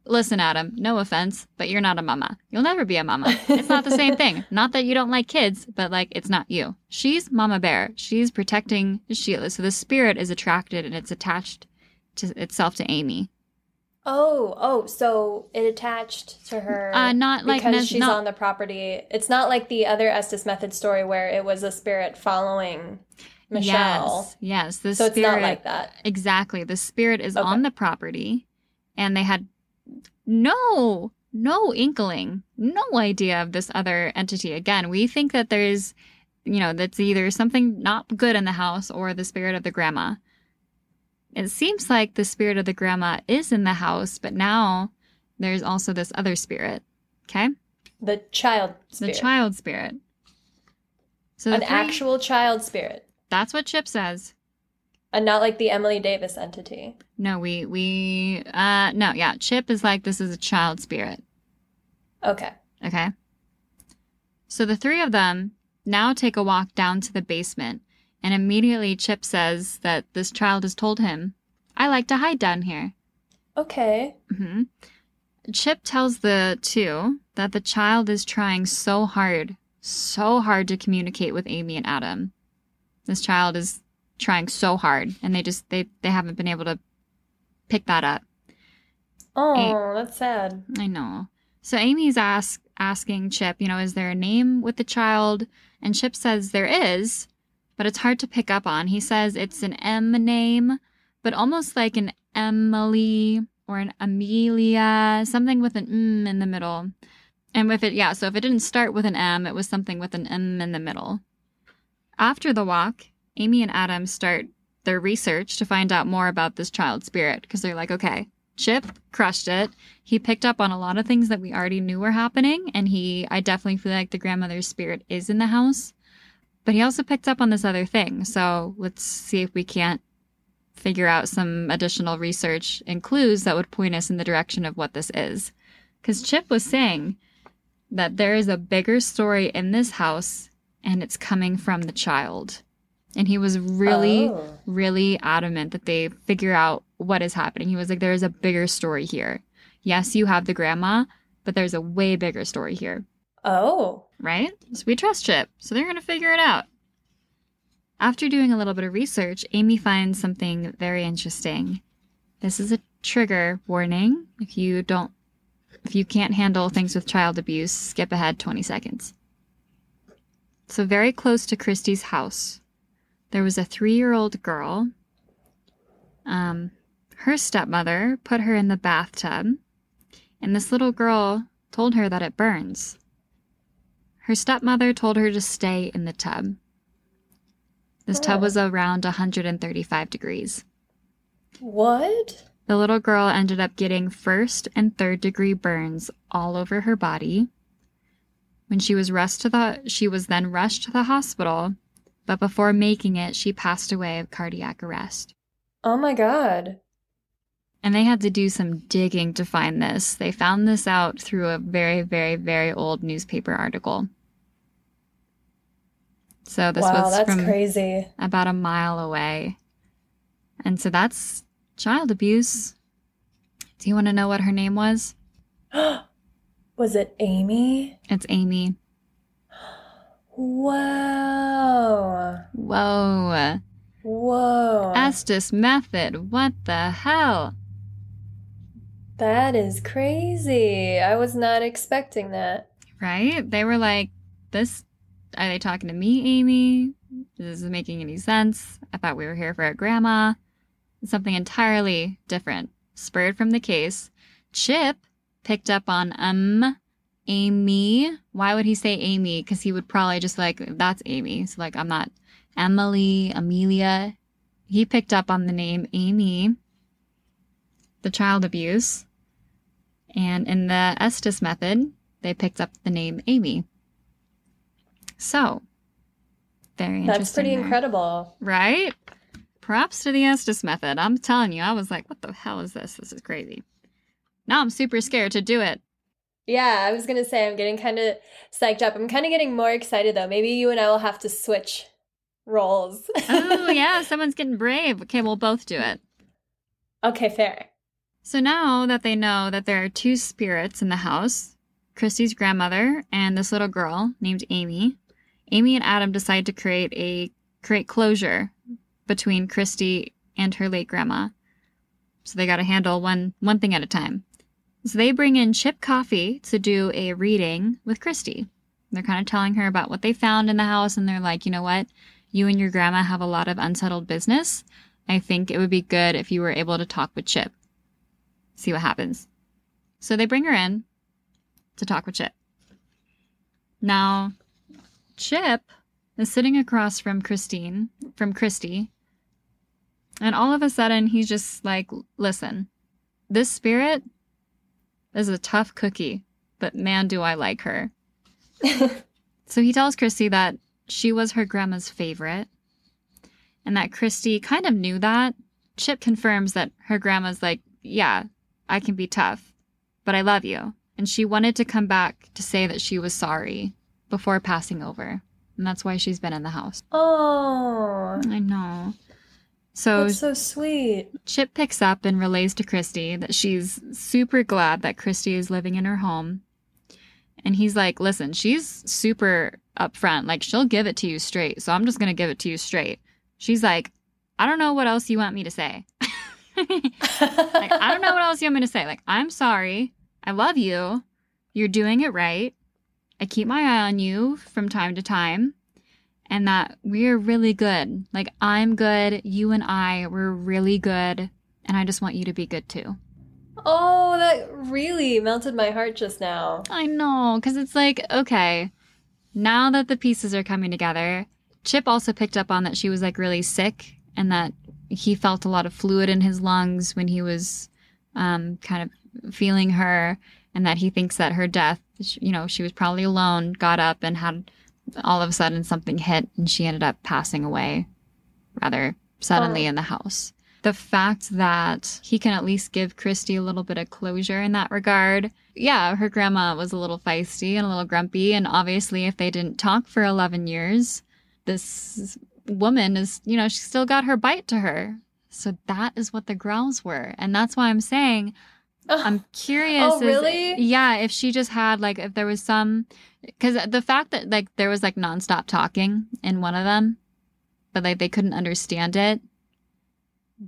listen, Adam, no offense, but you're not a mama. You'll never be a mama. It's not the same thing. Not that you don't like kids, but, like, it's not you. She's Mama Bear. She's protecting Sheila. So the spirit is attracted and it's attached to itself to Amy. Oh, so it attached to her not like because she's on the property. It's not like the other Estes Method story where it was a spirit following Michelle. Yes. The so spirit, it's not like that. Exactly. The spirit is on the property, and they had... No inkling, no idea of this other entity. Again, we think that there's, you know, that's either something not good in the house or the spirit of the grandma. It seems like the spirit of the grandma is in the house, but now there's also this other spirit, okay? The child spirit. So actual child spirit. That's what Chip says. And not like the Emily Davis entity. No, Chip is like, this is a child spirit. Okay. So the three of them now take a walk down to the basement, and immediately Chip says that this child has told him, I like to hide down here. Okay. Mm-hmm. Chip tells the two that the child is trying so hard to communicate with Amy and Adam. This child is trying so hard, and they haven't been able to pick that up. Oh, that's sad. I know. So Amy's asking Chip, you know, is there a name with the child? And Chip says there is, but it's hard to pick up on. He says it's an M name, but almost like an Emily or an Amelia, something with an M in the middle. And with it, so if it didn't start with an M, it was something with an M in the middle. After the walk, Amy and Adam start their research to find out more about this child spirit, because they're like, okay, Chip crushed it. He picked up on a lot of things that we already knew were happening, and I definitely feel like the grandmother's spirit is in the house. But he also picked up on this other thing, so let's see if we can't figure out some additional research and clues that would point us in the direction of what this is. Because Chip was saying that there is a bigger story in this house, and it's coming from the child. And he was really, really adamant that they figure out what is happening. He was like, there is a bigger story here. Yes, you have the grandma, but there's a way bigger story here. Oh. Right? So we trust Chip. So they're going to figure it out. After doing a little bit of research, Amy finds something very interesting. This is a trigger warning. If you can't handle things with child abuse, skip ahead 20 seconds. So very close to Christy's house, there was a 3-year-old girl. Her stepmother put her in the bathtub, and this little girl told her that it burns. Her stepmother told her to stay in the tub. This tub was around 135 degrees. What? The little girl ended up getting 1st and 3rd degree burns all over her body. When she was then rushed to the hospital, but before making it, she passed away of cardiac arrest. Oh my God. And they had to do some digging to find this. They found this out through a very, very, very old newspaper article. So this was from crazy. About a mile away. And so that's child abuse. Do you want to know what her name was? Was it Amy? It's Amy. Whoa. Estes Method. What the hell? That is crazy. I was not expecting that. Right? They were like, this... Are they talking to me, Amy? Is this making any sense? I thought we were here for our grandma. Something entirely different. Spurred from the case, Chip picked up on, Amy. Why would he say Amy? Because he would probably just like, that's Amy. So like, I'm not Emily, Amelia. He picked up on the name Amy, the child abuse. And in the Estes Method, they picked up the name Amy. So, very interesting. That's pretty incredible. Right? Props to the Estes Method. I'm telling you, I was like, what the hell is this? This is crazy. Now I'm super scared to do it. Yeah, I was going to say, I'm getting kind of psyched up. I'm kind of getting more excited, though. Maybe you and I will have to switch roles. Oh, yeah, someone's getting brave. Okay, we'll both do it. Okay, fair. So now that they know that there are two spirits in the house, Christy's grandmother and this little girl named Amy, Amy and Adam decide to create closure between Christy and her late grandma. So they got to handle one thing at a time. So they bring in Chip Coffey to do a reading with Christy. They're kind of telling her about what they found in the house, and they're like, you know what? You and your grandma have a lot of unsettled business. I think it would be good if you were able to talk with Chip. See what happens. So they bring her in to talk with Chip. Now, Chip is sitting across from Christy, and all of a sudden he's just like, listen, this spirit is a tough cookie, but man, do I like her. So he tells Christy that she was her grandma's favorite, and that Christy kind of knew that. Chip confirms that her grandma's like, yeah, I can be tough, but I love you. And she wanted to come back to say that she was sorry before passing over. And that's why she's been in the house. Oh. I know. So that's so sweet. Chip picks up and relays to Christy that she's super glad that Christy is living in her home. And he's like, listen, she's super upfront. Like, she'll give it to you straight. So I'm just going to give it to you straight. She's like, I don't know what else you want me to say. Like, I'm sorry. I love you. You're doing it right. I keep my eye on you from time to time, and that we're really good. Like, I'm good. You and I, we're really good. And I just want you to be good too. Oh, that really melted my heart just now. I know. Because it's like, okay, now that the pieces are coming together, Chip also picked up on that she was like really sick, and that he felt a lot of fluid in his lungs when he was kind of feeling her, and that he thinks that her death, you know, she was probably alone, got up and had all of a sudden something hit, and she ended up passing away rather suddenly in the house. The fact that he can at least give Christy a little bit of closure in that regard. Yeah, her grandma was a little feisty and a little grumpy, and obviously if they didn't talk for 11 years, this woman is, you know, she still got her bite to her. So that is what the growls were. And that's why I'm saying... I'm curious. Oh, really? Yeah, if she just had, like, if there was some... Because the fact that, like, there was, like, nonstop talking in one of them, but, like, they couldn't understand it.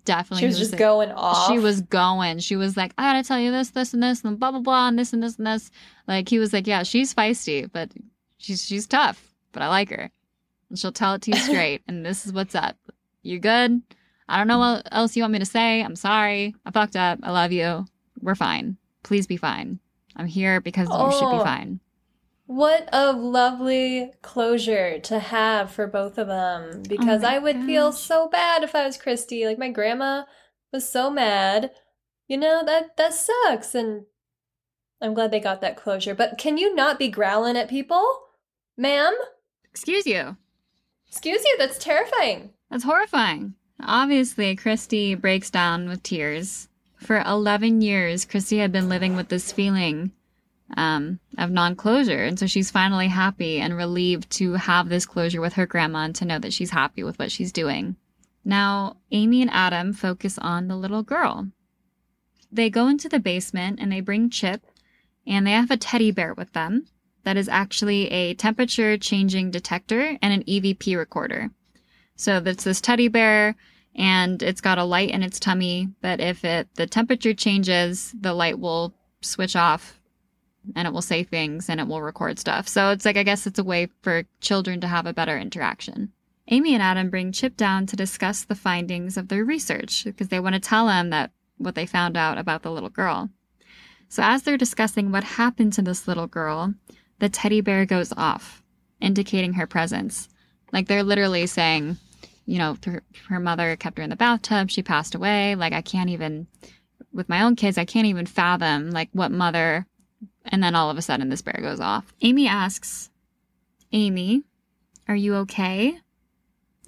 Definitely. She was just like, going off. She was going. She was like, I gotta tell you this, this, and this, and blah, blah, blah, and this, and this, and this. Like, he was like, yeah, she's feisty, but she's tough, but I like her. And she'll tell it to you straight, and this is what's up. You good? I don't know what else you want me to say. I'm sorry. I fucked up. I love you. We're fine. Please be fine. I'm here because you should be fine. What a lovely closure to have for both of them. Because I would feel so bad if I was Christy. Like, my grandma was so mad. You know, that sucks. And I'm glad they got that closure. But can you not be growling at people, ma'am? Excuse you. Excuse you, that's terrifying. That's horrifying. Obviously, Christy breaks down with tears. For 11 years, Christy had been living with this feeling of non-closure, and so she's finally happy and relieved to have this closure with her grandma and to know that she's happy with what she's doing. Now, Amy and Adam focus on the little girl. They go into the basement, and they bring Chip, and they have a teddy bear with them that is actually a temperature-changing detector and an EVP recorder. So that's this teddy bear, and it's got a light in its tummy, but if the temperature changes, the light will switch off, and it will say things, and it will record stuff. So it's like, I guess it's a way for children to have a better interaction. Amy and Adam bring Chip down to discuss the findings of their research, because they want to tell him that what they found out about the little girl. So as they're discussing what happened to this little girl, the teddy bear goes off, indicating her presence. Like, they're literally saying, you know, her mother kept her in the bathtub, she passed away. Like, I can't even, with my own kids, I can't even fathom, like, what mother. And then all of a sudden this bear goes off. Amy asks, Amy, are you okay?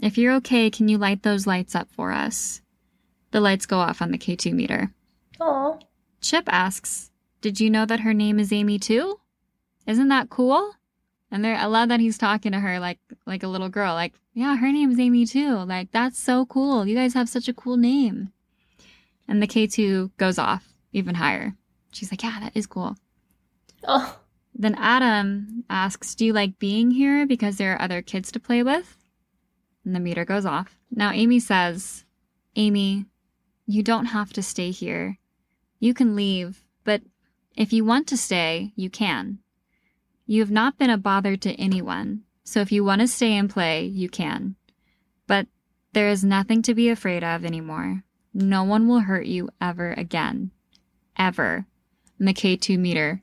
If you're okay, can you light those lights up for us? The lights go off on the K2 meter. Aww. Chip asks, did you know that her name is Amy too? Isn't that cool? And I love that he's talking to her like a little girl. Like, yeah, her name is Amy too. Like, that's so cool. You guys have such a cool name. And the K2 goes off even higher. She's like, yeah, that is cool. Oh. Then Adam asks, do you like being here because there are other kids to play with? And the meter goes off. Now Amy says, Amy, you don't have to stay here. You can leave, but if you want to stay, you can. You have not been a bother to anyone, so if you want to stay and play, you can. But there is nothing to be afraid of anymore. No one will hurt you ever again. Ever. And the K2 meter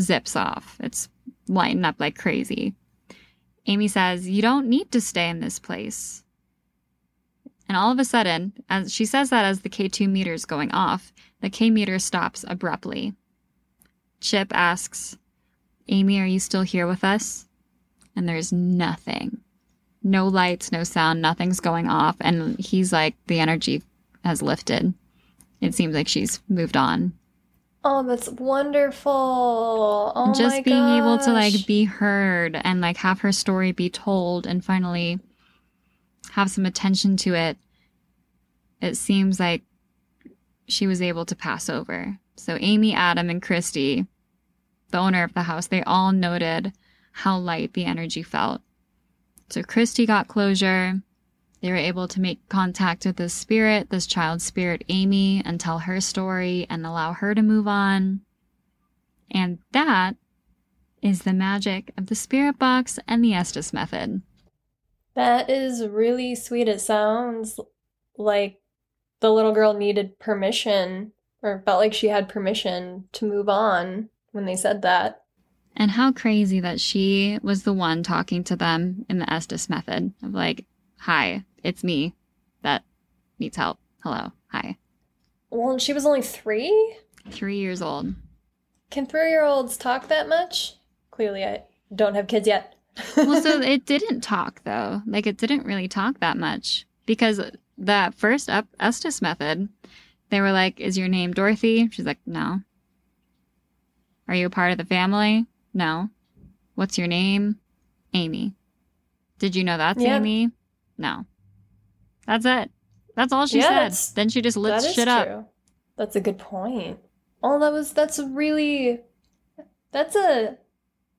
zips off. It's lighting up like crazy. Amy says, you don't need to stay in this place. And all of a sudden, as she says that, as the K2 meter is going off, the K meter stops abruptly. Chip asks, Amy, are you still here with us? And there's nothing. No lights, no sound, nothing's going off. And he's like, the energy has lifted. It seems like she's moved on. Oh, that's wonderful. Oh, just being able to be heard and have her story be told and finally have some attention to it. It seems like she was able to pass over. So Amy, Adam, and Christy, the owner of the house, they all noted how light the energy felt. So Christy got closure. They were able to make contact with this child's spirit, Amy, and tell her story and allow her to move on. And that is the magic of the spirit box and the Estes method. That is really sweet. It sounds like the little girl needed permission, or felt like she had permission to move on when they said that. And how crazy that she was the one talking to them in the Estes method of hi, it's me that needs help. Hello. Hi. Well, she was only 3? 3 years old. Can 3-year-olds talk that much? Clearly, I don't have kids yet. Well, so it didn't talk, though. It didn't really talk that much. Because that first Estes method, they were like, is your name Dorothy? She's like, no. Are you a part of the family? No. What's your name? Amy. Did you know that's Amy? No. That's it. That's all she said. Then she just lit shit up. True. That's a good point. Oh, that's a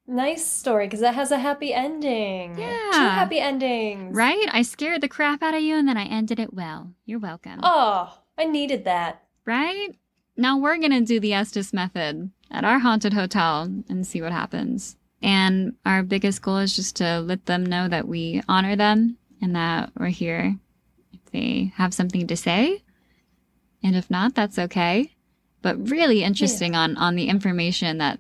nice story because that has a happy ending. Yeah. 2 happy endings. Right? I scared the crap out of you and then I ended it well. You're welcome. Oh, I needed that. Right? Now we're going to do the Estes method at our haunted hotel and see what happens. And our biggest goal is just to let them know that we honor them. And that we're here if they have something to say. And if not, that's okay. But really interesting on the information that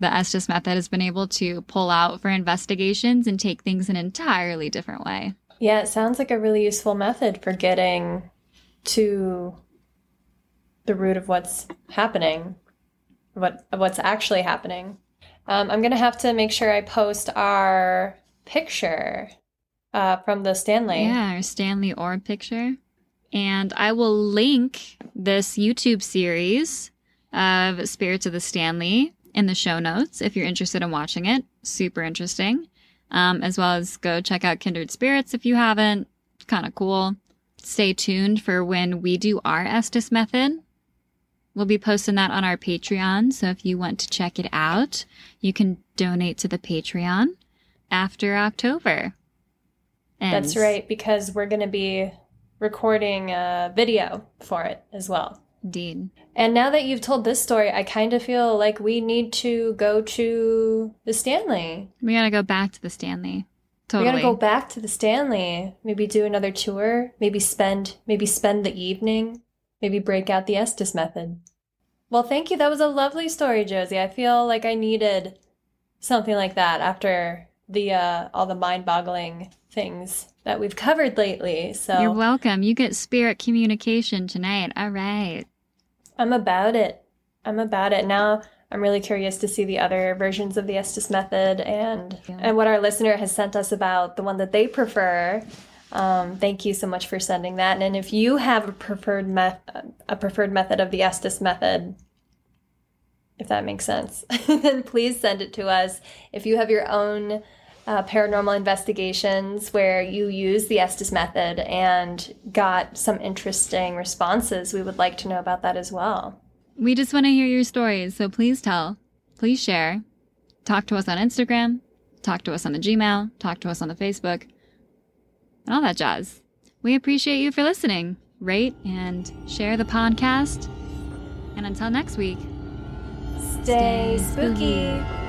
the Estes method has been able to pull out for investigations and take things an entirely different way. Yeah, it sounds like a really useful method for getting to the root of what's happening, what's actually happening. I'm going to have to make sure I post our picture from the Stanley. Yeah, our Stanley orb picture. And I will link this YouTube series of Spirits of the Stanley in the show notes if you're interested in watching it. Super interesting. As well as go check out Kindred Spirits if you haven't. Kind of cool. Stay tuned for when we do our Estes Method. We'll be posting that on our Patreon, so if you want to check it out, you can donate to the Patreon after October ends. That's right, because we're going to be recording a video for it as well. Indeed. And now that you've told this story, I kind of feel like we need to go to the Stanley. We got to go back to the Stanley. Totally. We got to go back to the Stanley. Maybe do another tour. Maybe spend the evening. Maybe break out the Estes Method. Well, thank you. That was a lovely story, Josie. I feel like I needed something like that after the all the mind-boggling things that we've covered lately. So you're welcome. You get spirit communication tonight. All right. I'm about it. Now I'm really curious to see the other versions of the Estes Method and what our listener has sent us about the one that they prefer. Thank you so much for sending that. And if you have a preferred method of the Estes Method, if that makes sense, then please send it to us. If you have your own paranormal investigations where you use the Estes Method and got some interesting responses, we would like to know about that as well. We just want to hear your stories, so please tell. Please share. Talk to us on Instagram. Talk to us on the Gmail. Talk to us on the Facebook. And all that jazz. We appreciate you for listening. Rate and share the podcast. And until next week, stay spooky.